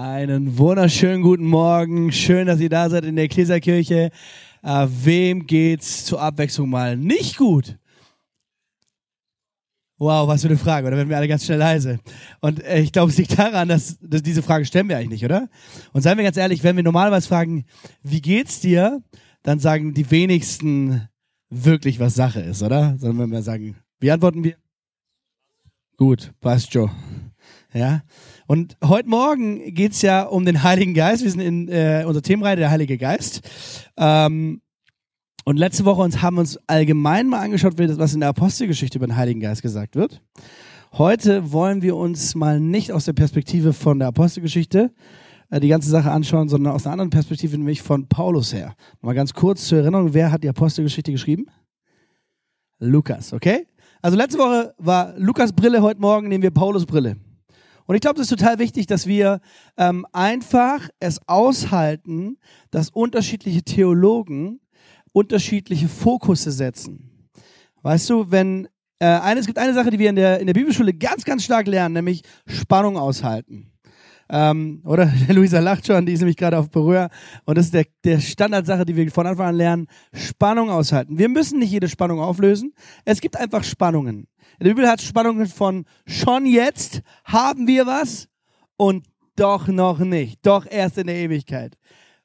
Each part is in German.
Einen wunderschönen guten Morgen. Schön, dass ihr da seid in der Ekklesia-Kirche. Wem geht's zur Abwechslung mal nicht gut? Wow, was für eine Frage. Oder werden wir alle ganz schnell leise? Und ich glaube, es liegt daran, dass diese Frage stellen wir eigentlich nicht, oder? Und seien wir ganz ehrlich, wenn wir normalerweise fragen, wie geht's dir? Dann sagen die wenigsten wirklich, was Sache ist, oder? Sondern wenn wir sagen, wie antworten wir? Gut, passt schon. Ja. Und heute Morgen geht es ja um den Heiligen Geist. Wir sind in unserer Themenreihe, der Heilige Geist. Und letzte Woche haben wir uns allgemein mal angeschaut, was in der Apostelgeschichte über den Heiligen Geist gesagt wird. Heute wollen wir uns mal nicht aus der Perspektive von der Apostelgeschichte die ganze Sache anschauen, sondern aus einer anderen Perspektive, nämlich von Paulus her. Mal ganz kurz zur Erinnerung, wer hat die Apostelgeschichte geschrieben? Lukas, okay? Also letzte Woche war Lukas Brille, heute Morgen nehmen wir Paulus Brille. Und ich glaube, das ist total wichtig, dass wir einfach es aushalten, dass unterschiedliche Theologen unterschiedliche Fokusse setzen. Weißt du, es gibt eine Sache, die wir in der Bibelschule ganz, ganz stark lernen, nämlich Spannung aushalten. Oder? Luisa lacht schon, die ist nämlich gerade auf Berühr. Und das ist der Standardsache, die wir von Anfang an lernen, Spannung aushalten. Wir müssen nicht jede Spannung auflösen. Es gibt einfach Spannungen. In der Bibel hat es Spannungen von schon jetzt haben wir was und doch noch nicht. Doch erst in der Ewigkeit.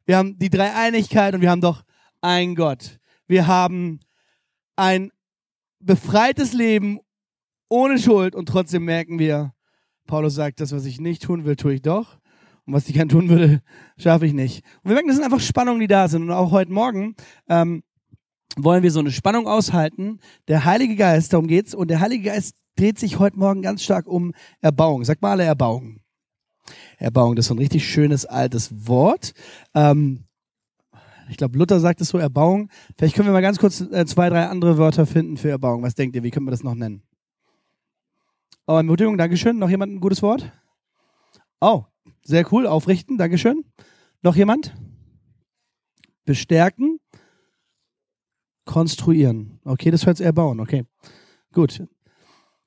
Wir haben die Dreieinigkeit und wir haben doch einen Gott. Wir haben ein befreites Leben ohne Schuld und trotzdem merken wir, Paulus sagt, das, was ich nicht tun will, tue ich doch. Und was ich gern tun würde, schaffe ich nicht. Und wir merken, das sind einfach Spannungen, die da sind. Und auch heute Morgen wollen wir so eine Spannung aushalten. Der Heilige Geist, darum geht's. Und der Heilige Geist dreht sich heute Morgen ganz stark um Erbauung. Sag mal alle Erbauung. Erbauung, das ist so ein richtig schönes, altes Wort. Ich glaube, Luther sagt es so, Erbauung. Vielleicht können wir mal ganz kurz 2, 3 andere Wörter finden für Erbauung. Was denkt ihr, wie können wir das noch nennen? Oh, Ermutigung, Dankeschön. Noch jemand ein gutes Wort? Oh, sehr cool. Aufrichten, Dankeschön. Noch jemand? Bestärken. Konstruieren. Okay, das hört sich erbauen. Okay, gut.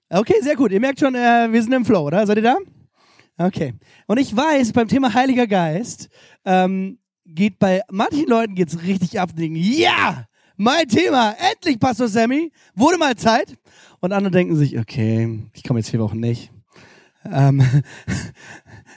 Okay, sehr gut. Ihr merkt schon, wir sind im Flow, oder? Seid ihr da? Okay. Und ich weiß, beim Thema Heiliger Geist geht bei manchen Leuten geht's richtig ab. Denken, ja, mein Thema. Endlich, Pastor Sammy. Wurde mal Zeit. Und andere denken sich, okay, ich komme jetzt 4 Wochen nicht.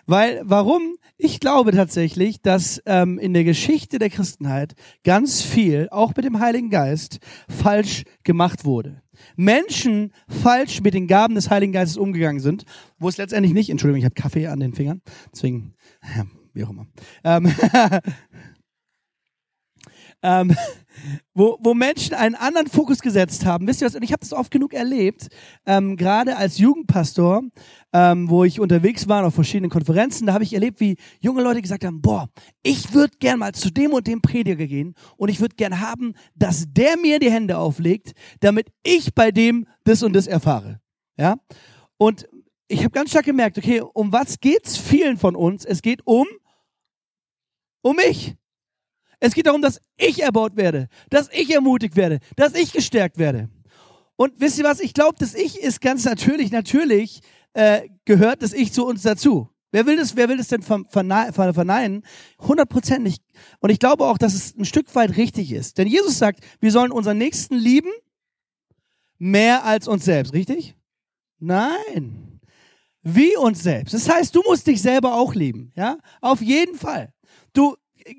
Warum? Ich glaube tatsächlich, dass in der Geschichte der Christenheit ganz viel, auch mit dem Heiligen Geist, falsch gemacht wurde. Menschen falsch mit den Gaben des Heiligen Geistes umgegangen sind, wo es letztendlich nicht, Entschuldigung, ich habe Kaffee an den Fingern, deswegen, wie auch immer. Wo Menschen einen anderen Fokus gesetzt haben. Wisst ihr was? Und ich habe das oft genug erlebt, gerade als Jugendpastor, wo ich unterwegs war auf verschiedenen Konferenzen, da habe ich erlebt, wie junge Leute gesagt haben, boah, ich würde gern mal zu dem und dem Prediger gehen und ich würde gern haben, dass der mir die Hände auflegt, damit ich bei dem das und das erfahre. Ja? Und ich habe ganz stark gemerkt, okay, um was geht's vielen von uns? Es geht um mich. Es geht darum, dass ich erbaut werde, dass ich ermutigt werde, dass ich gestärkt werde. Und wisst ihr was? Ich glaube, das Ich ist ganz natürlich gehört das Ich zu uns dazu. Wer will das denn verneinen? 100% nicht. Und ich glaube auch, dass es ein Stück weit richtig ist. Denn Jesus sagt, wir sollen unseren Nächsten lieben, mehr als uns selbst. Richtig? Nein. Wie uns selbst. Das heißt, du musst dich selber auch lieben. Ja? Auf jeden Fall.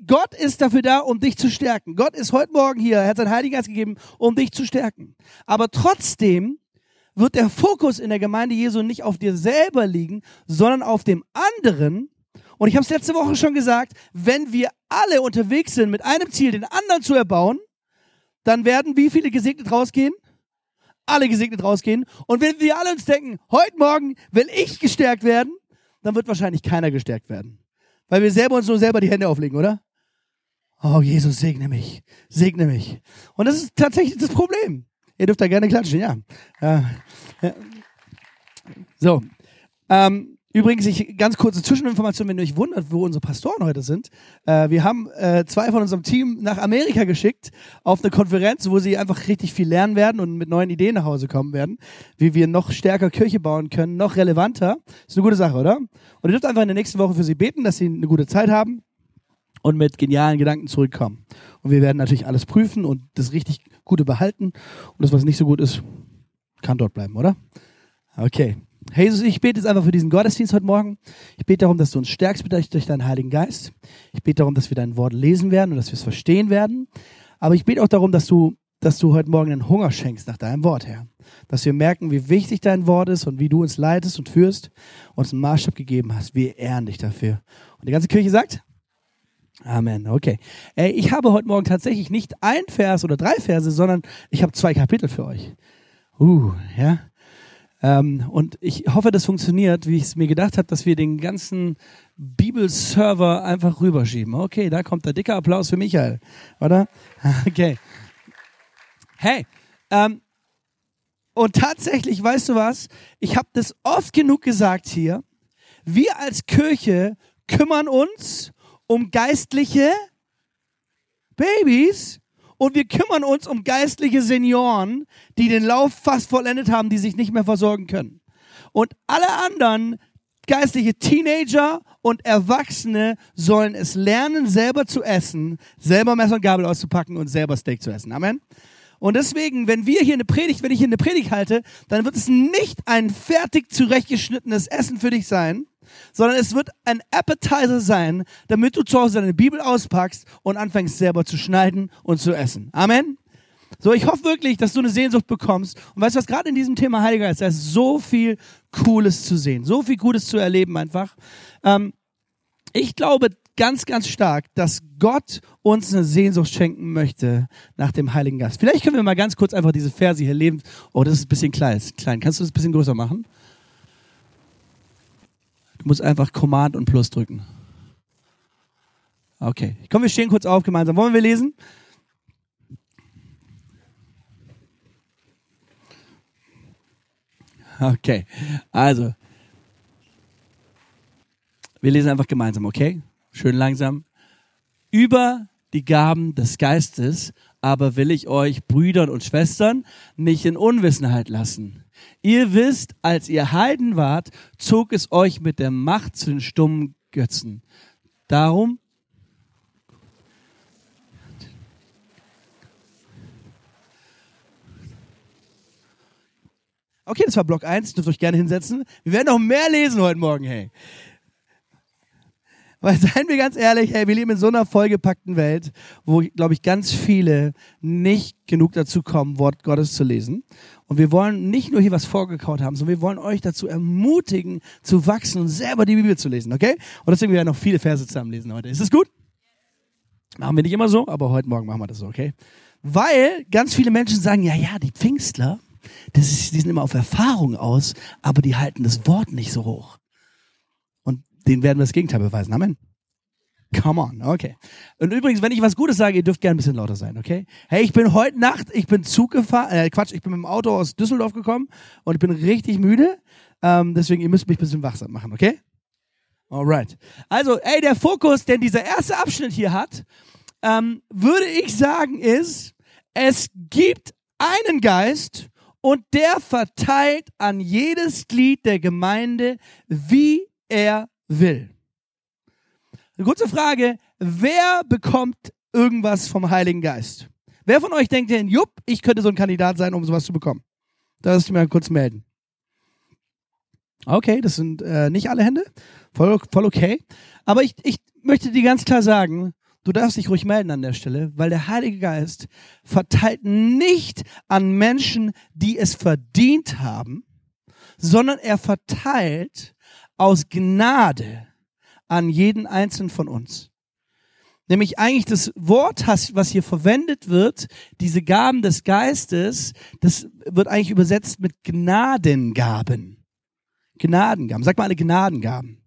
Gott ist dafür da, um dich zu stärken. Gott ist heute Morgen hier, er hat seinen Heiligen Geist gegeben, um dich zu stärken. Aber trotzdem wird der Fokus in der Gemeinde Jesu nicht auf dir selber liegen, sondern auf dem anderen. Und ich habe es letzte Woche schon gesagt, wenn wir alle unterwegs sind mit einem Ziel, den anderen zu erbauen, dann werden wie viele gesegnet rausgehen? Alle gesegnet rausgehen. Und wenn wir alle uns denken, heute Morgen will ich gestärkt werden, dann wird wahrscheinlich keiner gestärkt werden. Weil wir selber uns nur selber die Hände auflegen, oder? Oh, Jesus, segne mich. Segne mich. Und das ist tatsächlich das Problem. Ihr dürft da gerne klatschen, ja. So. Übrigens, ganz kurze Zwischeninformation, wenn ihr euch wundert, wo unsere Pastoren heute sind. Wir haben zwei von unserem Team nach Amerika geschickt auf eine Konferenz, wo sie einfach richtig viel lernen werden und mit neuen Ideen nach Hause kommen werden, wie wir noch stärker Kirche bauen können, noch relevanter. Ist eine gute Sache, oder? Und ihr dürft einfach in der nächsten Woche für sie beten, dass sie eine gute Zeit haben und mit genialen Gedanken zurückkommen. Und wir werden natürlich alles prüfen und das richtig Gute behalten. Und das, was nicht so gut ist, kann dort bleiben, oder? Okay. Herr Jesus, ich bete jetzt einfach für diesen Gottesdienst heute Morgen. Ich bete darum, dass du uns stärkst durch deinen Heiligen Geist. Ich bete darum, dass wir dein Wort lesen werden und dass wir es verstehen werden. Aber ich bete auch darum, dass du heute Morgen einen Hunger schenkst nach deinem Wort, Herr. Dass wir merken, wie wichtig dein Wort ist und wie du uns leitest und führst, uns einen Maßstab gegeben hast. Wir ehren dich dafür. Und die ganze Kirche sagt... Amen, okay. Ich habe heute Morgen tatsächlich nicht ein Vers oder drei Verse, sondern ich habe 2 Kapitel für euch. Ja. Und ich hoffe, das funktioniert, wie ich es mir gedacht habe, dass wir den ganzen Bibelserver einfach rüberschieben. Okay, da kommt der dicke Applaus für Michael, oder? Okay. Hey, und tatsächlich, weißt du was? Ich habe das oft genug gesagt hier. Wir als Kirche kümmern uns um geistliche Babys und wir kümmern uns um geistliche Senioren, die den Lauf fast vollendet haben, die sich nicht mehr versorgen können. Und alle anderen geistliche Teenager und Erwachsene sollen es lernen, selber zu essen, selber Messer und Gabel auszupacken und selber Steak zu essen. Amen. Und deswegen, wenn ich hier eine Predigt halte, dann wird es nicht ein fertig zurechtgeschnittenes Essen für dich sein, sondern es wird ein Appetizer sein, damit du zu Hause deine Bibel auspackst und anfängst selber zu schneiden und zu essen. Amen. So, ich hoffe wirklich, dass du eine Sehnsucht bekommst. Und weißt du was, gerade in diesem Thema Heiliger Geist, da ist so viel Cooles zu sehen, so viel Gutes zu erleben einfach. Ich glaube ganz, ganz stark, dass Gott uns eine Sehnsucht schenken möchte nach dem Heiligen Geist. Vielleicht können wir mal ganz kurz einfach diese Verse hier leben. Oh, das ist ein bisschen klein. Kannst du das ein bisschen größer machen? Du musst einfach Command und Plus drücken. Okay. Komm, wir stehen kurz auf gemeinsam. Wollen wir lesen? Okay. Also. Wir lesen einfach gemeinsam, okay? Schön langsam. Über die Gaben des Geistes, aber will ich euch, Brüdern und Schwestern, nicht in Unwissenheit lassen. Ihr wisst, als ihr Heiden wart, zog es euch mit der Macht zu den stummen Götzen. Darum... Okay, das war Block 1, dürft euch gerne hinsetzen. Wir werden noch mehr lesen heute Morgen, hey. Weil, seien wir ganz ehrlich, hey, wir leben in so einer vollgepackten Welt, wo, glaube ich, ganz viele nicht genug dazu kommen, Wort Gottes zu lesen. Und wir wollen nicht nur hier was vorgekaut haben, sondern wir wollen euch dazu ermutigen, zu wachsen und selber die Bibel zu lesen, okay? Und deswegen werden wir noch viele Verse zusammen lesen heute. Ist das gut? Machen wir nicht immer so, aber heute Morgen machen wir das so, okay? Weil ganz viele Menschen sagen, ja, die Pfingstler, die sind immer auf Erfahrung aus, aber die halten das Wort nicht so hoch. Den werden wir das Gegenteil beweisen. Amen. Come on, okay. Und übrigens, wenn ich was Gutes sage, ihr dürft gerne ein bisschen lauter sein, okay? Hey, ich bin mit dem Auto aus Düsseldorf gekommen und ich bin richtig müde. Deswegen, ihr müsst mich ein bisschen wachsam machen, okay? Alright. Also, ey, der Fokus, den dieser erste Abschnitt hier hat, würde ich sagen, ist, es gibt einen Geist und der verteilt an jedes Glied der Gemeinde, wie er will. Eine kurze Frage, wer bekommt irgendwas vom Heiligen Geist? Wer von euch denkt denn, jupp, ich könnte so ein Kandidat sein, um sowas zu bekommen? Da müsst ihr mir kurz melden. Okay, das sind nicht alle Hände, voll okay. Aber ich möchte dir ganz klar sagen, du darfst dich ruhig melden an der Stelle, weil der Heilige Geist verteilt nicht an Menschen, die es verdient haben, sondern er verteilt aus Gnade an jeden Einzelnen von uns. Nämlich eigentlich das Wort, was hier verwendet wird, diese Gaben des Geistes, das wird eigentlich übersetzt mit Gnadengaben. Gnadengaben. Sag mal alle Gnadengaben.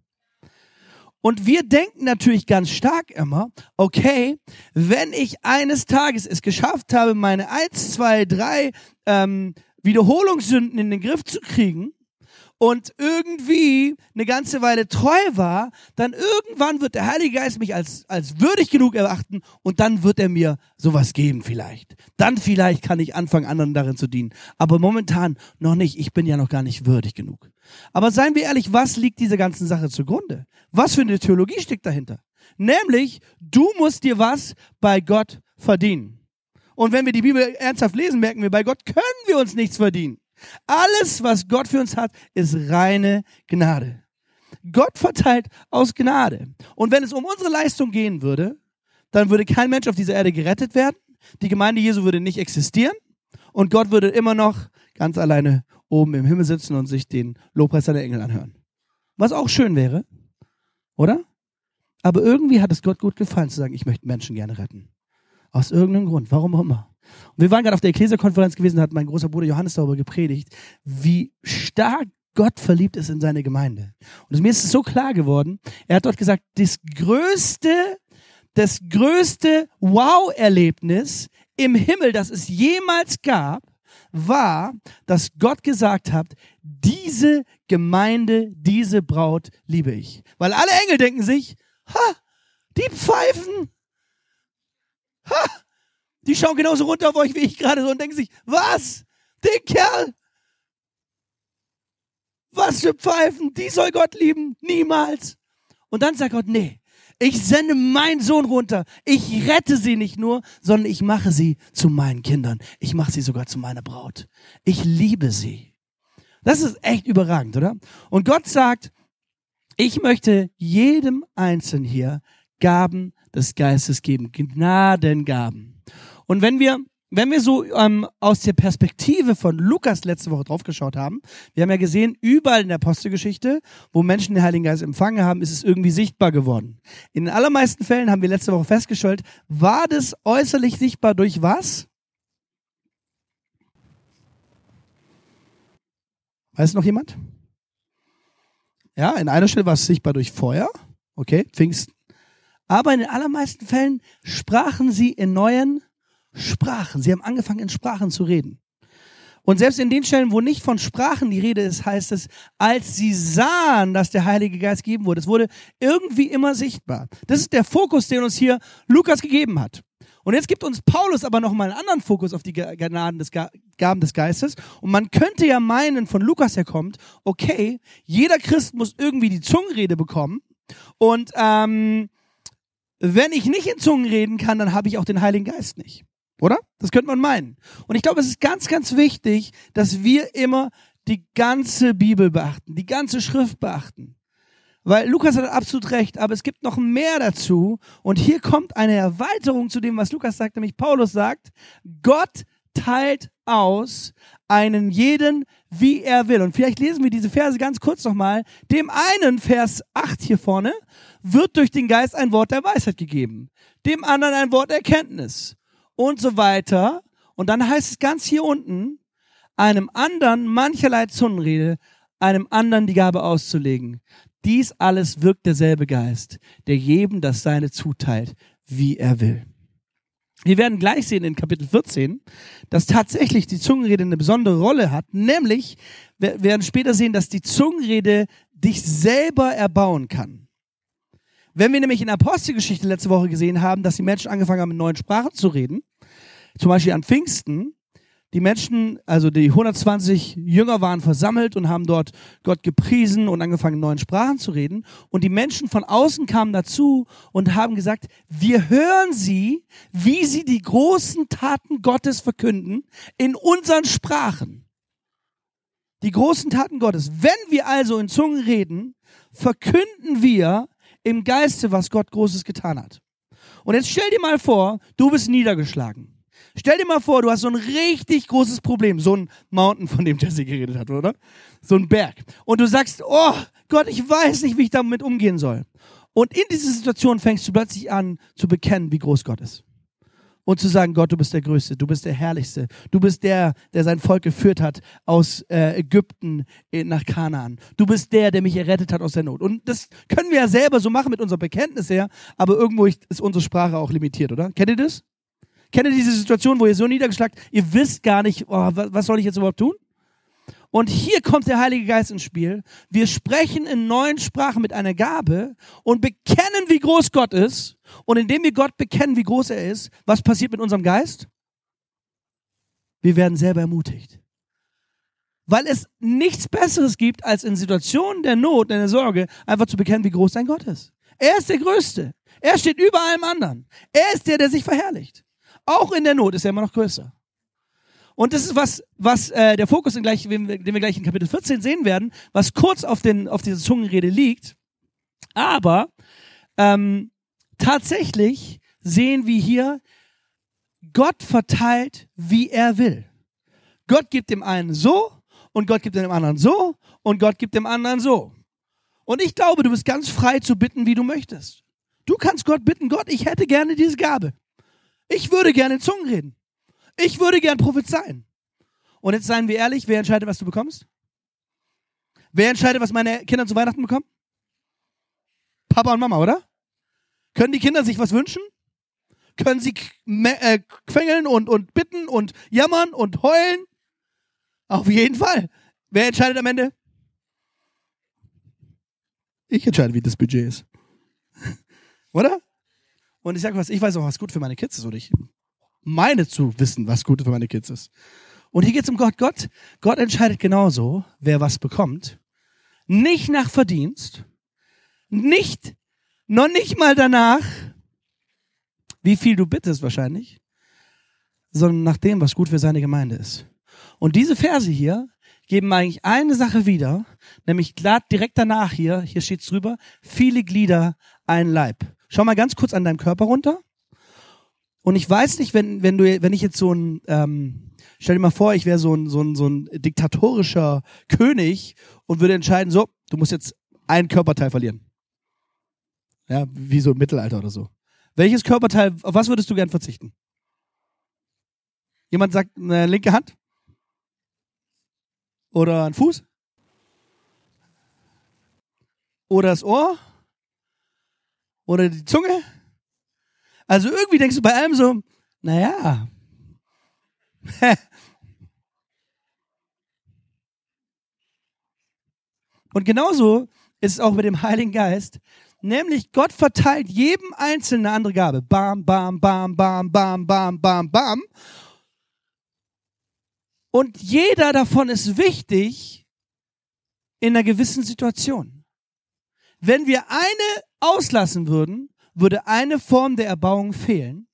Und wir denken natürlich ganz stark immer, okay, wenn ich eines Tages es geschafft habe, meine 1, 2, 3 Wiederholungssünden in den Griff zu kriegen, und irgendwie eine ganze Weile treu war, dann irgendwann wird der Heilige Geist mich als würdig genug erachten und dann wird er mir sowas geben vielleicht. Dann vielleicht kann ich anfangen, anderen darin zu dienen. Aber momentan noch nicht. Ich bin ja noch gar nicht würdig genug. Aber seien wir ehrlich, was liegt dieser ganzen Sache zugrunde? Was für eine Theologie steckt dahinter? Nämlich, du musst dir was bei Gott verdienen. Und wenn wir die Bibel ernsthaft lesen, merken wir, bei Gott können wir uns nichts verdienen. Alles, was Gott für uns hat, ist reine Gnade. Gott verteilt aus Gnade. Und wenn es um unsere Leistung gehen würde, dann würde kein Mensch auf dieser Erde gerettet werden. Die Gemeinde Jesu würde nicht existieren. Und Gott würde immer noch ganz alleine oben im Himmel sitzen und sich den Lobpreis seiner Engel anhören. Was auch schön wäre, oder? Aber irgendwie hat es Gott gut gefallen, zu sagen, ich möchte Menschen gerne retten. Aus irgendeinem Grund, warum auch immer. Und wir waren gerade auf der Ekklesia-Konferenz gewesen, da hat mein großer Bruder Johannes darüber gepredigt, wie stark Gott verliebt ist in seine Gemeinde. Und mir ist es so klar geworden, er hat dort gesagt, das größte Wow-Erlebnis im Himmel, das es jemals gab, war, dass Gott gesagt hat, diese Gemeinde, diese Braut liebe ich. Weil alle Engel denken sich, ha, die pfeifen, ha, die schauen genauso runter auf euch wie ich gerade so und denken sich, was? Den Kerl? Was für Pfeifen? Die soll Gott lieben? Niemals. Und dann sagt Gott, nee, ich sende meinen Sohn runter. Ich rette sie nicht nur, sondern ich mache sie zu meinen Kindern. Ich mache sie sogar zu meiner Braut. Ich liebe sie. Das ist echt überragend, oder? Und Gott sagt, ich möchte jedem Einzelnen hier Gaben des Geistes geben. Gnadengaben. Und wenn wir so aus der Perspektive von Lukas letzte Woche drauf geschaut haben, wir haben ja gesehen, überall in der Apostelgeschichte, wo Menschen den Heiligen Geist empfangen haben, ist es irgendwie sichtbar geworden. In den allermeisten Fällen, haben wir letzte Woche festgestellt, war das äußerlich sichtbar durch was? Weiß noch jemand? Ja, in einer Stelle war es sichtbar durch Feuer. Okay, Pfingsten. Aber in den allermeisten Fällen sprachen sie in neuen Sprachen. Sie haben angefangen, in Sprachen zu reden. Und selbst in den Stellen, wo nicht von Sprachen die Rede ist, heißt es, als sie sahen, dass der Heilige Geist gegeben wurde. Es wurde irgendwie immer sichtbar. Das ist der Fokus, den uns hier Lukas gegeben hat. Und jetzt gibt uns Paulus aber nochmal einen anderen Fokus auf die Gaben des Geistes. Und man könnte ja meinen, von Lukas her kommt, okay, jeder Christ muss irgendwie die Zungenrede bekommen. Und wenn ich nicht in Zungen reden kann, dann habe ich auch den Heiligen Geist nicht. Oder? Das könnte man meinen. Und ich glaube, es ist ganz, ganz wichtig, dass wir immer die ganze Bibel beachten, die ganze Schrift beachten. Weil Lukas hat absolut recht, aber es gibt noch mehr dazu. Und hier kommt eine Erweiterung zu dem, was Lukas sagt, nämlich Paulus sagt, Gott teilt aus einen jeden, wie er will. Und vielleicht lesen wir diese Verse ganz kurz nochmal. Dem einen, Vers 8 hier vorne, wird durch den Geist ein Wort der Weisheit gegeben. Dem anderen ein Wort der Erkenntnis. Und so weiter. Und dann heißt es ganz hier unten, einem anderen mancherlei Zungenrede, einem anderen die Gabe auszulegen. Dies alles wirkt derselbe Geist, der jedem das Seine zuteilt, wie er will. Wir werden gleich sehen in Kapitel 14, dass tatsächlich die Zungenrede eine besondere Rolle hat. Nämlich, wir werden später sehen, dass die Zungenrede dich selber erbauen kann. Wenn wir nämlich in der Apostelgeschichte letzte Woche gesehen haben, dass die Menschen angefangen haben, in neuen Sprachen zu reden, zum Beispiel an Pfingsten, die Menschen, also die 120 Jünger waren versammelt und haben dort Gott gepriesen und angefangen, in neuen Sprachen zu reden. Und die Menschen von außen kamen dazu und haben gesagt, wir hören sie, wie sie die großen Taten Gottes verkünden in unseren Sprachen. Die großen Taten Gottes. Wenn wir also in Zungen reden, verkünden wir im Geiste, was Gott Großes getan hat. Und jetzt stell dir mal vor, du bist niedergeschlagen. Stell dir mal vor, du hast so ein richtig großes Problem, so ein Mountain, von dem Jesse geredet hat, oder? So ein Berg. Und du sagst, oh Gott, ich weiß nicht, wie ich damit umgehen soll. Und in dieser Situation fängst du plötzlich an zu bekennen, wie groß Gott ist. Und zu sagen, Gott, du bist der Größte, du bist der Herrlichste, du bist der, der sein Volk geführt hat aus Ägypten nach Kanaan. Du bist der, der mich errettet hat aus der Not. Und das können wir ja selber so machen mit unserem Bekenntnis her, aber irgendwo ist unsere Sprache auch limitiert, oder? Kennt ihr das? Kennt ihr diese Situation, wo ihr so niedergeschlagen, ihr wisst gar nicht, oh, was soll ich jetzt überhaupt tun? Und hier kommt der Heilige Geist ins Spiel. Wir sprechen in neuen Sprachen mit einer Gabe und bekennen, wie groß Gott ist. Und indem wir Gott bekennen, wie groß er ist, was passiert mit unserem Geist? Wir werden selber ermutigt. Weil es nichts Besseres gibt, als in Situationen der Not, der Sorge, einfach zu bekennen, wie groß dein Gott ist. Er ist der Größte. Er steht über allem anderen. Er ist der, der sich verherrlicht. Auch in der Not ist er immer noch größer. Und das ist der Fokus, den wir gleich in Kapitel 14 sehen werden, was kurz auf diese Zungenrede liegt. Aber tatsächlich sehen wir hier, Gott verteilt, wie er will. Gott gibt dem einen so und Gott gibt dem anderen so und Gott gibt dem anderen so. Und ich glaube, du bist ganz frei zu bitten, wie du möchtest. Du kannst Gott bitten, Gott, ich hätte gerne diese Gabe. Ich würde gerne in Zungen reden. Ich würde gern prophezeien. Und jetzt seien wir ehrlich, wer entscheidet, was du bekommst? Wer entscheidet, was meine Kinder zu Weihnachten bekommen? Papa und Mama, oder? Können die Kinder sich was wünschen? Können sie quengeln und bitten und jammern und heulen? Auf jeden Fall. Wer entscheidet am Ende? Ich entscheide, wie das Budget ist. Oder? Und ich sag was, ich weiß auch, was gut für meine Kids ist, oder ich meine zu wissen, was gut für meine Kids ist. Und hier geht es um Gott. Gott entscheidet genauso, wer was bekommt. Nicht nach Verdienst. Noch nicht mal danach, wie viel du bittest wahrscheinlich, sondern nach dem, was gut für seine Gemeinde ist. Und diese Verse hier geben eigentlich eine Sache wieder, nämlich direkt danach hier steht es drüber, viele Glieder, ein Leib. Schau mal ganz kurz an deinem Körper runter. Und ich weiß nicht, wenn ich jetzt so ein, stell dir mal vor, ich wäre so ein diktatorischer König und würde entscheiden, so, du musst jetzt einen Körperteil verlieren. Ja, wie so im Mittelalter oder so. Welches Körperteil, auf was würdest du gern verzichten? Jemand sagt, eine linke Hand? Oder ein Fuß? Oder das Ohr? Oder die Zunge? Also irgendwie denkst du bei allem so, naja. Und genauso ist es auch mit dem Heiligen Geist. Nämlich Gott verteilt jedem Einzelnen eine andere Gabe. Bam, bam, bam, bam, bam, bam, bam, bam. Und jeder davon ist wichtig in einer gewissen Situation. Wenn wir eine auslassen würden, würde eine Form der Erbauung fehlen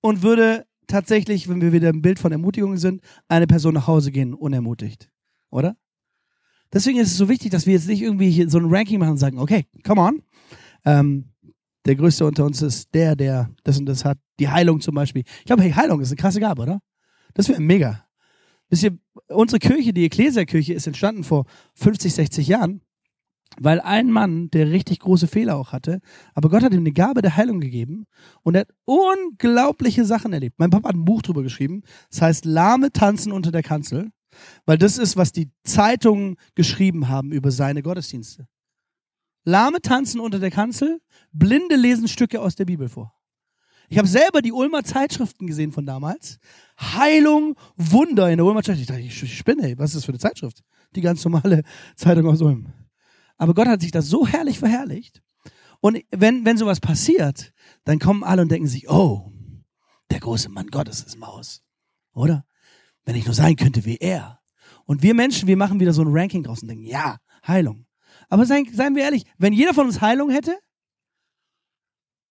und würde tatsächlich, wenn wir wieder im Bild von Ermutigung sind, eine Person nach Hause gehen, unermutigt. Oder? Deswegen ist es so wichtig, dass wir jetzt nicht irgendwie hier so ein Ranking machen und sagen, okay, come on. Der Größte unter uns ist der das und das hat. Die Heilung zum Beispiel. Ich glaube, hey, Heilung ist eine krasse Gabe, oder? Das wäre mega. Unsere Kirche, die Ekklesia-Kirche, ist entstanden vor 50, 60 Jahren. Weil ein Mann, der richtig große Fehler auch hatte, aber Gott hat ihm eine Gabe der Heilung gegeben und er hat unglaubliche Sachen erlebt. Mein Papa hat ein Buch drüber geschrieben, das heißt Lahme tanzen unter der Kanzel, weil das ist, was die Zeitungen geschrieben haben über seine Gottesdienste. Lahme tanzen unter der Kanzel, Blinde lesen Stücke aus der Bibel vor. Ich habe selber die Ulmer Zeitschriften gesehen von damals. Heilung, Wunder in der Ulmer Zeitschrift. Ich dachte, ich spinne, ey, was ist das für eine Zeitschrift? Die ganz normale Zeitung aus Ulm. Aber Gott hat sich das so herrlich verherrlicht. Und wenn sowas passiert, dann kommen alle und denken sich, oh, der große Mann Gottes ist im Haus. Oder? Wenn ich nur sein könnte wie er. Und wir Menschen, wir machen wieder so ein Ranking draus und denken, ja, Heilung. Aber seien wir ehrlich, wenn jeder von uns Heilung hätte,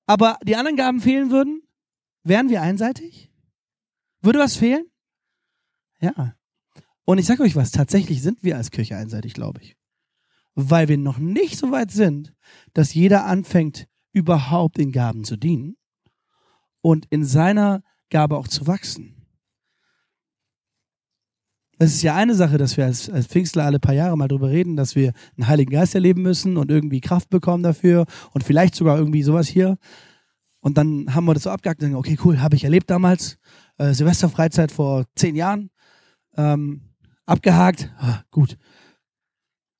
aber die anderen Gaben fehlen würden, wären wir einseitig? Würde was fehlen? Ja. Und ich sage euch was, tatsächlich sind wir als Kirche einseitig, glaube ich. Weil wir noch nicht so weit sind, dass jeder anfängt, überhaupt in Gaben zu dienen und in seiner Gabe auch zu wachsen. Es ist ja eine Sache, dass wir als Pfingstler alle paar Jahre mal drüber reden, dass wir einen Heiligen Geist erleben müssen und irgendwie Kraft bekommen dafür und vielleicht sogar irgendwie sowas hier. Und dann haben wir das so abgehakt und denken, okay, cool, habe ich erlebt damals, Silvesterfreizeit vor 10 Jahren, abgehakt, gut.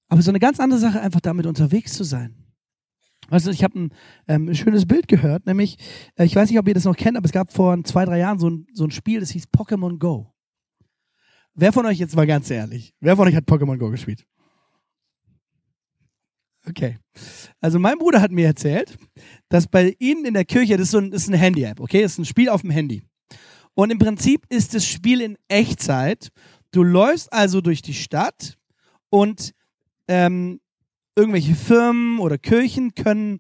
Aber so eine ganz andere Sache, einfach damit unterwegs zu sein. Also ich habe ein schönes Bild gehört, nämlich, ich weiß nicht, ob ihr das noch kennt, aber es gab vor 2, 3 Jahren so ein Spiel, das hieß Pokémon Go. Wer von euch, jetzt mal ganz ehrlich, wer von euch hat Pokémon Go gespielt? Okay. Also mein Bruder hat mir erzählt, dass bei ihnen in der Kirche, das ist eine Handy-App, okay? Das ist ein Spiel auf dem Handy. Und im Prinzip ist das Spiel in Echtzeit. Du läufst also durch die Stadt und irgendwelche Firmen oder Kirchen können,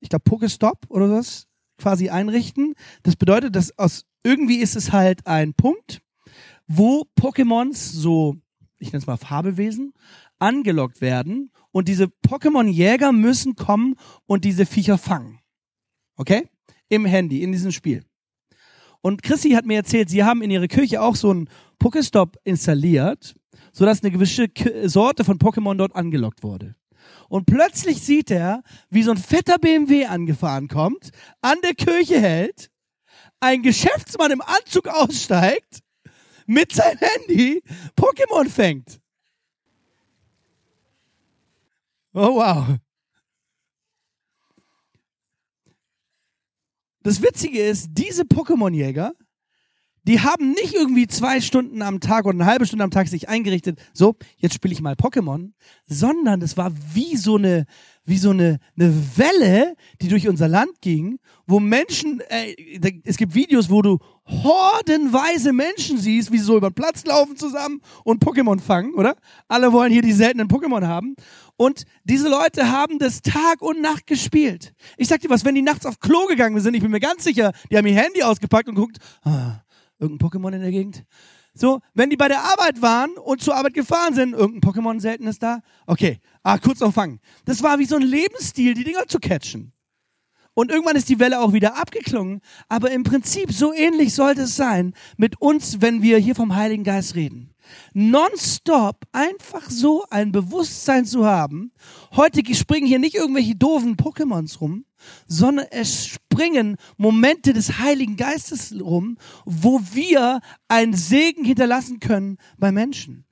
ich glaube, Pokestop oder sowas quasi einrichten. Das bedeutet, dass irgendwie ist es halt ein Punkt, wo Pokémons, so, ich nenne es mal Fabelwesen, angelockt werden. Und diese Pokémon-Jäger müssen kommen und diese Viecher fangen. Okay? Im Handy, in diesem Spiel. Und Chrissy hat mir erzählt, sie haben in ihrer Kirche auch so einen Pokestop installiert, sodass eine gewisse Sorte von Pokémon dort angelockt wurde. Und plötzlich sieht er, wie so ein fetter BMW angefahren kommt, an der Kirche hält, ein Geschäftsmann im Anzug aussteigt, mit seinem Handy Pokémon fängt. Oh, wow. Das Witzige ist, diese Pokémon-Jäger, die haben nicht irgendwie 2 Stunden am Tag oder eine halbe Stunde am Tag sich eingerichtet, so, jetzt spiele ich mal Pokémon, sondern es war wie so eine Welle, die durch unser Land ging, wo Menschen, es gibt Videos, wo du hordenweise Menschen siehst, wie sie so über den Platz laufen zusammen und Pokémon fangen, oder? Alle wollen hier die seltenen Pokémon haben. Und diese Leute haben das Tag und Nacht gespielt. Ich sag dir was, wenn die nachts auf Klo gegangen sind, ich bin mir ganz sicher, die haben ihr Handy ausgepackt und guckt, irgendein Pokémon in der Gegend. So, wenn die bei der Arbeit waren und zur Arbeit gefahren sind, irgendein Pokémon seltenes da, okay, kurz auffangen. Das war wie so ein Lebensstil, die Dinger zu catchen. Und irgendwann ist die Welle auch wieder abgeklungen, aber im Prinzip so ähnlich sollte es sein mit uns, wenn wir hier vom Heiligen Geist reden. Nonstop einfach so ein Bewusstsein zu haben, heute springen hier nicht irgendwelche doofen Pokémons rum, sondern es springen Momente des Heiligen Geistes rum, wo wir einen Segen hinterlassen können bei Menschen.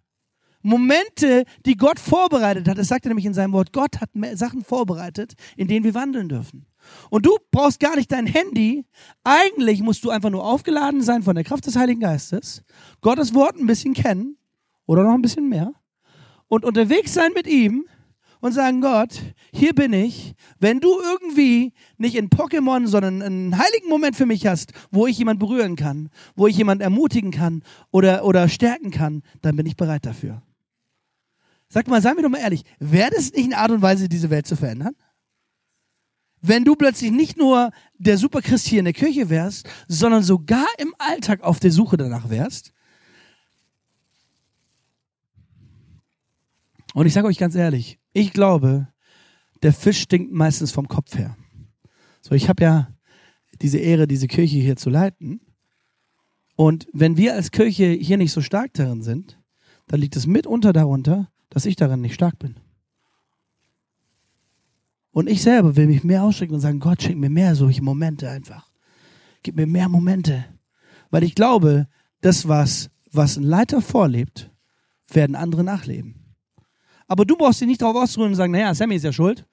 Momente, die Gott vorbereitet hat. Das sagt er nämlich in seinem Wort. Gott hat Sachen vorbereitet, in denen wir wandeln dürfen. Und du brauchst gar nicht dein Handy. Eigentlich musst du einfach nur aufgeladen sein von der Kraft des Heiligen Geistes, Gottes Wort ein bisschen kennen oder noch ein bisschen mehr und unterwegs sein mit ihm und sagen, Gott, hier bin ich. Wenn du irgendwie nicht in Pokémon, sondern einen heiligen Moment für mich hast, wo ich jemand berühren kann, wo ich jemand ermutigen kann oder stärken kann, dann bin ich bereit dafür. Sag mal, seien wir doch mal ehrlich, wäre das nicht eine Art und Weise, diese Welt zu verändern? Wenn du plötzlich nicht nur der Superchrist hier in der Kirche wärst, sondern sogar im Alltag auf der Suche danach wärst. Und ich sage euch ganz ehrlich, ich glaube, der Fisch stinkt meistens vom Kopf her. So, ich habe ja diese Ehre, diese Kirche hier zu leiten. Und wenn wir als Kirche hier nicht so stark darin sind, dann liegt es mitunter darunter, dass ich darin nicht stark bin. Und ich selber will mich mehr ausstrecken und sagen, Gott, schenk mir mehr solche Momente einfach. Gib mir mehr Momente. Weil ich glaube, das, was ein Leiter vorlebt, werden andere nachleben. Aber du brauchst dich nicht darauf ausruhen und sagen, naja, Sammy ist ja schuld.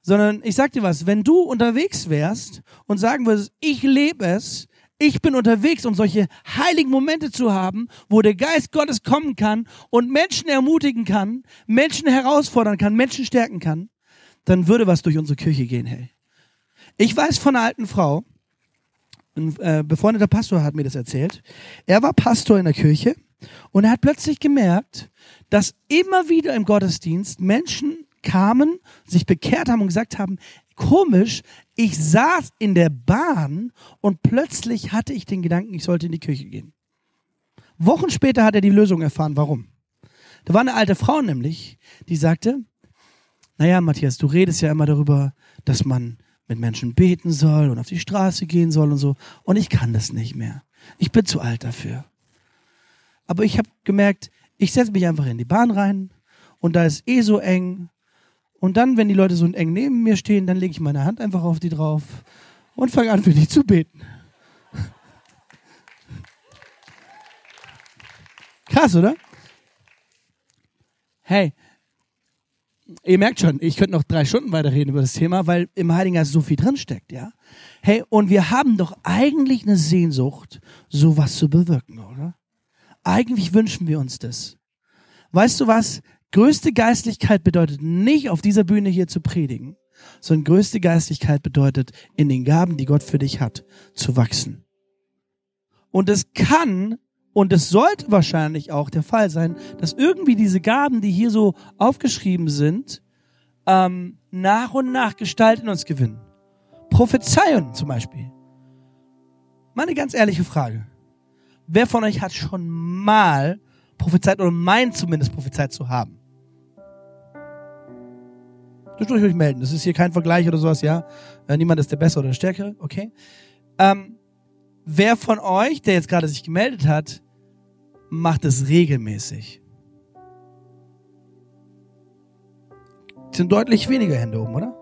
Sondern ich sag dir was, wenn du unterwegs wärst und sagen würdest, ich lebe es, ich bin unterwegs, um solche heiligen Momente zu haben, wo der Geist Gottes kommen kann und Menschen ermutigen kann, Menschen herausfordern kann, Menschen stärken kann, dann würde was durch unsere Kirche gehen, hey. Ich weiß von einer alten Frau, ein befreundeter Pastor hat mir das erzählt, er war Pastor in der Kirche und er hat plötzlich gemerkt, dass immer wieder im Gottesdienst Menschen kamen, sich bekehrt haben und gesagt haben, komisch, ich saß in der Bahn und plötzlich hatte ich den Gedanken, ich sollte in die Kirche gehen. Wochen später hat er die Lösung erfahren, warum. Da war eine alte Frau nämlich, die sagte, naja, Matthias, du redest ja immer darüber, dass man mit Menschen beten soll und auf die Straße gehen soll und so. Und ich kann das nicht mehr. Ich bin zu alt dafür. Aber ich habe gemerkt, ich setze mich einfach in die Bahn rein und da ist eh so eng. Und dann, wenn die Leute so eng neben mir stehen, dann lege ich meine Hand einfach auf die drauf und fange an, für die zu beten. Krass, oder? Hey, ihr merkt schon, ich könnte noch 3 Stunden weiterreden über das Thema, weil im Heiligen Geist so viel drinsteckt, ja? Hey, und wir haben doch eigentlich eine Sehnsucht, sowas zu bewirken, oder? Eigentlich wünschen wir uns das. Weißt du was? Größte Geistlichkeit bedeutet nicht, auf dieser Bühne hier zu predigen, sondern größte Geistlichkeit bedeutet, in den Gaben, die Gott für dich hat, zu wachsen. Und es kann und es sollte wahrscheinlich auch der Fall sein, dass irgendwie diese Gaben, die hier so aufgeschrieben sind, nach und nach Gestalt in uns gewinnen. Prophezeien zum Beispiel. Mal eine ganz ehrliche Frage. Wer von euch hat schon mal prophezeit oder meint zumindest prophezeit zu haben? Dürft ihr euch melden. Das ist hier kein Vergleich oder sowas, ja. Niemand ist der Bessere oder der Stärkere, okay. Wer von euch, der jetzt gerade sich gemeldet hat, macht es regelmäßig? Es sind deutlich weniger Hände oben, oder?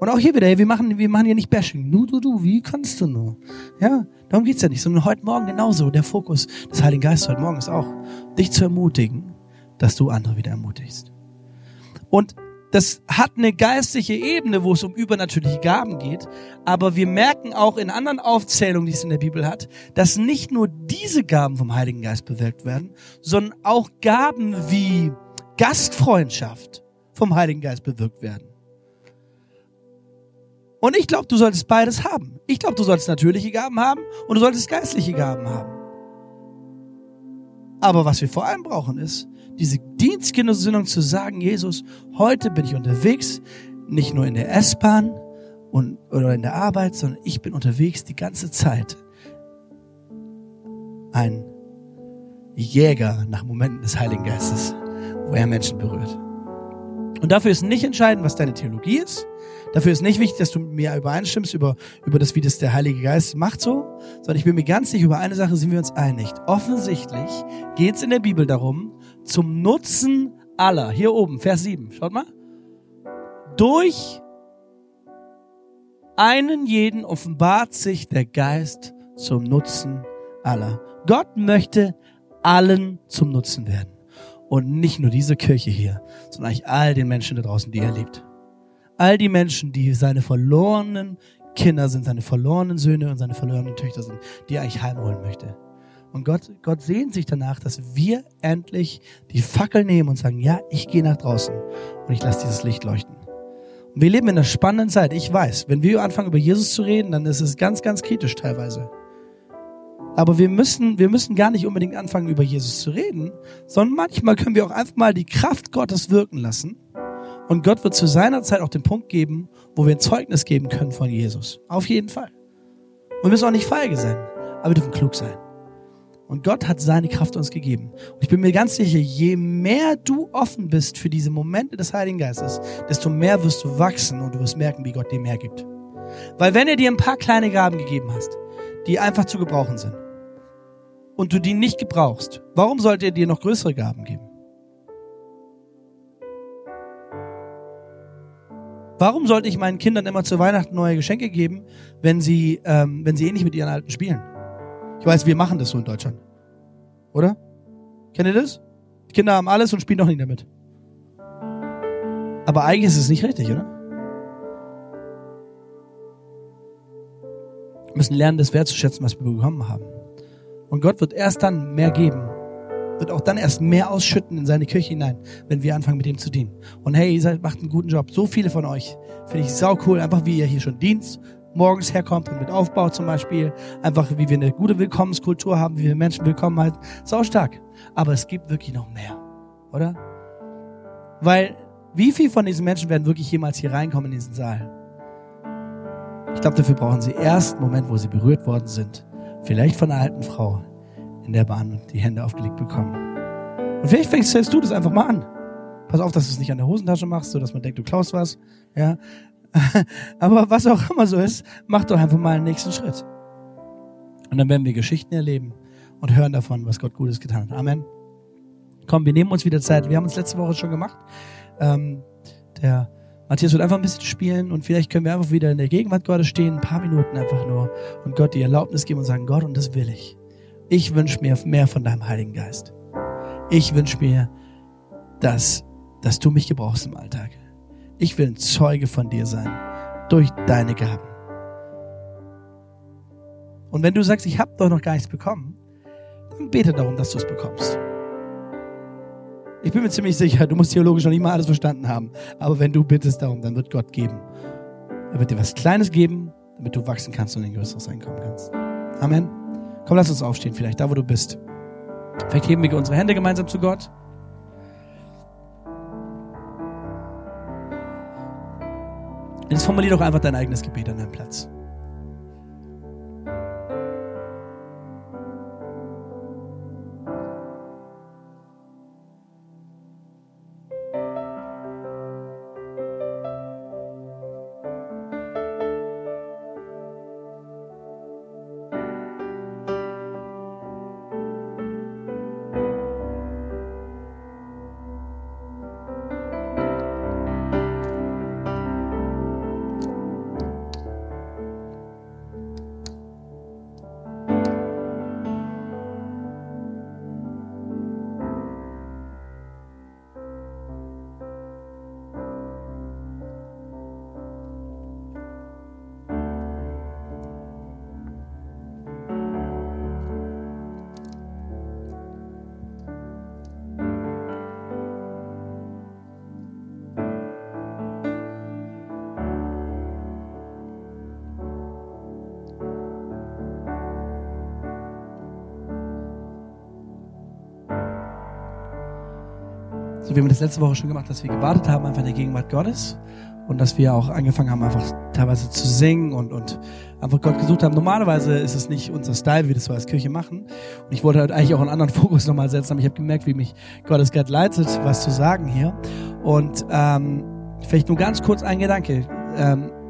Und auch hier wieder, hey, wir machen hier nicht Bashing. Du, wie kannst du nur? Ja, darum geht's ja nicht. Sondern heute Morgen genauso. Der Fokus des Heiligen Geistes heute Morgen ist auch, dich zu ermutigen, dass du andere wieder ermutigst. Und das hat eine geistliche Ebene, wo es um übernatürliche Gaben geht. Aber wir merken auch in anderen Aufzählungen, die es in der Bibel hat, dass nicht nur diese Gaben vom Heiligen Geist bewirkt werden, sondern auch Gaben wie Gastfreundschaft vom Heiligen Geist bewirkt werden. Und ich glaube, du solltest beides haben. Ich glaube, du solltest natürliche Gaben haben und du solltest geistliche Gaben haben. Aber was wir vor allem brauchen, ist, diese Dienstgenossinnung zu sagen, Jesus, heute bin ich unterwegs, nicht nur in der S-Bahn oder in der Arbeit, sondern ich bin unterwegs die ganze Zeit. Ein Jäger nach Momenten des Heiligen Geistes, wo er Menschen berührt. Und dafür ist nicht entscheidend, was deine Theologie ist. Dafür ist nicht wichtig, dass du mit mir übereinstimmst über das, wie das der Heilige Geist macht so, sondern ich bin mir ganz sicher, über eine Sache sind wir uns einig. Offensichtlich geht es in der Bibel darum, zum Nutzen aller, hier oben, Vers 7, schaut mal, durch einen jeden offenbart sich der Geist zum Nutzen aller. Gott möchte allen zum Nutzen werden. Und nicht nur diese Kirche hier, sondern eigentlich all den Menschen da draußen, die er liebt. All die Menschen, die seine verlorenen Kinder sind, seine verlorenen Söhne und seine verlorenen Töchter sind, die er eigentlich heimholen möchte. Und Gott sehnt sich danach, dass wir endlich die Fackel nehmen und sagen, ja, ich gehe nach draußen und ich lasse dieses Licht leuchten. Und wir leben in einer spannenden Zeit. Ich weiß, wenn wir anfangen, über Jesus zu reden, dann ist es ganz, ganz kritisch teilweise. Aber wir müssen gar nicht unbedingt anfangen, über Jesus zu reden, sondern manchmal können wir auch einfach mal die Kraft Gottes wirken lassen. Und Gott wird zu seiner Zeit auch den Punkt geben, wo wir ein Zeugnis geben können von Jesus. Auf jeden Fall. Und wir müssen auch nicht feige sein, aber wir dürfen klug sein. Und Gott hat seine Kraft uns gegeben. Und ich bin mir ganz sicher, je mehr du offen bist für diese Momente des Heiligen Geistes, desto mehr wirst du wachsen und du wirst merken, wie Gott dir mehr gibt. Weil wenn er dir ein paar kleine Gaben gegeben hast, die einfach zu gebrauchen sind, und du die nicht gebrauchst, warum sollte er dir noch größere Gaben geben? Warum sollte ich meinen Kindern immer zu Weihnachten neue Geschenke geben, wenn sie eh nicht mit ihren Alten spielen? Ich weiß, wir machen das so in Deutschland. Oder? Kennt ihr das? Die Kinder haben alles und spielen doch nicht damit. Aber eigentlich ist es nicht richtig, oder? Wir müssen lernen, das wertzuschätzen, was wir bekommen haben. Und Gott wird erst dann mehr geben, wird auch dann erst mehr ausschütten in seine Kirche hinein, wenn wir anfangen, mit ihm zu dienen. Und hey, ihr macht einen guten Job. So viele von euch. Finde ich sau cool. Einfach wie ihr hier schon dienst, morgens herkommt und mit Aufbau zum Beispiel. Einfach wie wir eine gute Willkommenskultur haben, wie wir Menschen willkommen halten. Sau stark. Aber es gibt wirklich noch mehr. Oder? Weil wie viel von diesen Menschen werden wirklich jemals hier reinkommen in diesen Saal? Ich glaube, dafür brauchen sie erst einen Moment, wo sie berührt worden sind. Vielleicht von einer alten Frau in der Bahn und die Hände aufgelegt bekommen. Und vielleicht fängst du das einfach mal an. Pass auf, dass du es nicht an der Hosentasche machst, sodass man denkt, du klaust was. Ja. Aber was auch immer so ist, mach doch einfach mal den nächsten Schritt. Und dann werden wir Geschichten erleben und hören davon, was Gott Gutes getan hat. Amen. Komm, wir nehmen uns wieder Zeit. Wir haben es letzte Woche schon gemacht. Der Matthias wird einfach ein bisschen spielen und vielleicht können wir einfach wieder in der Gegenwart Gottes stehen, ein paar Minuten einfach nur und Gott die Erlaubnis geben und sagen, Gott, und das will ich. Ich wünsche mir mehr von deinem Heiligen Geist. Ich wünsche mir, dass du mich gebrauchst im Alltag. Ich will ein Zeuge von dir sein, durch deine Gaben. Und wenn du sagst, ich habe doch noch gar nichts bekommen, und bete darum, dass du es bekommst. Ich bin mir ziemlich sicher, du musst theologisch noch nicht mal alles verstanden haben. Aber wenn du bittest darum, dann wird Gott geben. Er wird dir was Kleines geben, damit du wachsen kannst und ein größeres Einkommen kannst. Amen. Komm, lass uns aufstehen, vielleicht da, wo du bist. Vielleicht heben wir unsere Hände gemeinsam zu Gott. Jetzt formulier doch einfach dein eigenes Gebet an deinem Platz. So wie wir das letzte Woche schon gemacht haben, dass wir gewartet haben, einfach in der Gegenwart Gottes, und dass wir auch angefangen haben, einfach teilweise zu singen und einfach Gott gesucht haben. Normalerweise ist es nicht unser Style, wie wir das so als Kirche machen, und ich wollte halt eigentlich auch einen anderen Fokus nochmal setzen, aber ich habe gemerkt, wie mich Gottes gerade leitet, was zu sagen hier, und vielleicht nur ganz kurz ein Gedanke.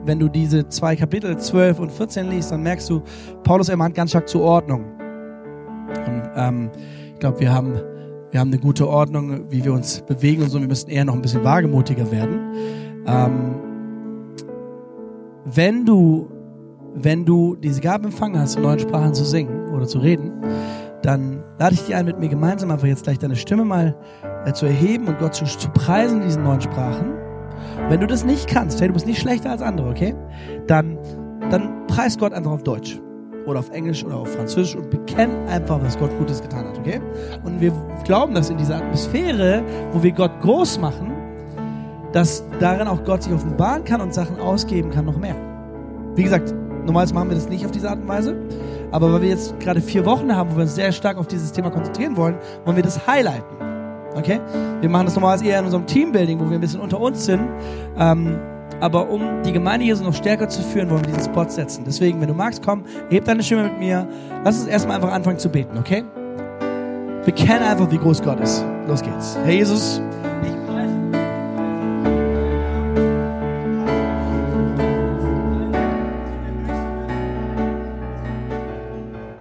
Wenn du diese zwei Kapitel 12 und 14 liest, dann merkst du, Paulus ermahnt ganz stark zur Ordnung, und ich glaube, wir haben eine gute Ordnung, wie wir uns bewegen und so. Wir müssen eher noch ein bisschen wagemutiger werden. Wenn du diese Gabe empfangen hast, in neuen Sprachen zu singen oder zu reden, dann lade ich dich ein, mit mir gemeinsam einfach jetzt gleich deine Stimme mal zu erheben und Gott zu preisen in diesen neuen Sprachen. Wenn du das nicht kannst, hey, du bist nicht schlechter als andere, okay? Dann preis Gott einfach auf Deutsch oder auf Englisch oder auf Französisch und bekennen einfach, was Gott Gutes getan hat, okay? Und wir glauben, dass in dieser Atmosphäre, wo wir Gott groß machen, dass darin auch Gott sich offenbaren kann und Sachen ausgeben kann, noch mehr. Wie gesagt, normalerweise machen wir das nicht auf diese Art und Weise, aber weil wir jetzt gerade 4 Wochen haben, wo wir uns sehr stark auf dieses Thema konzentrieren wollen, wollen wir das highlighten, okay? Wir machen das normalerweise eher in unserem Teambuilding, wo wir ein bisschen unter uns sind, aber um die Gemeinde Jesu noch stärker zu führen, wollen wir diesen Spot setzen. Deswegen, wenn du magst, komm, heb deine Stimme mit mir. Lass uns erstmal einfach anfangen zu beten, okay? Bekenne einfach, wie groß Gott ist. Los geht's. Herr Jesus,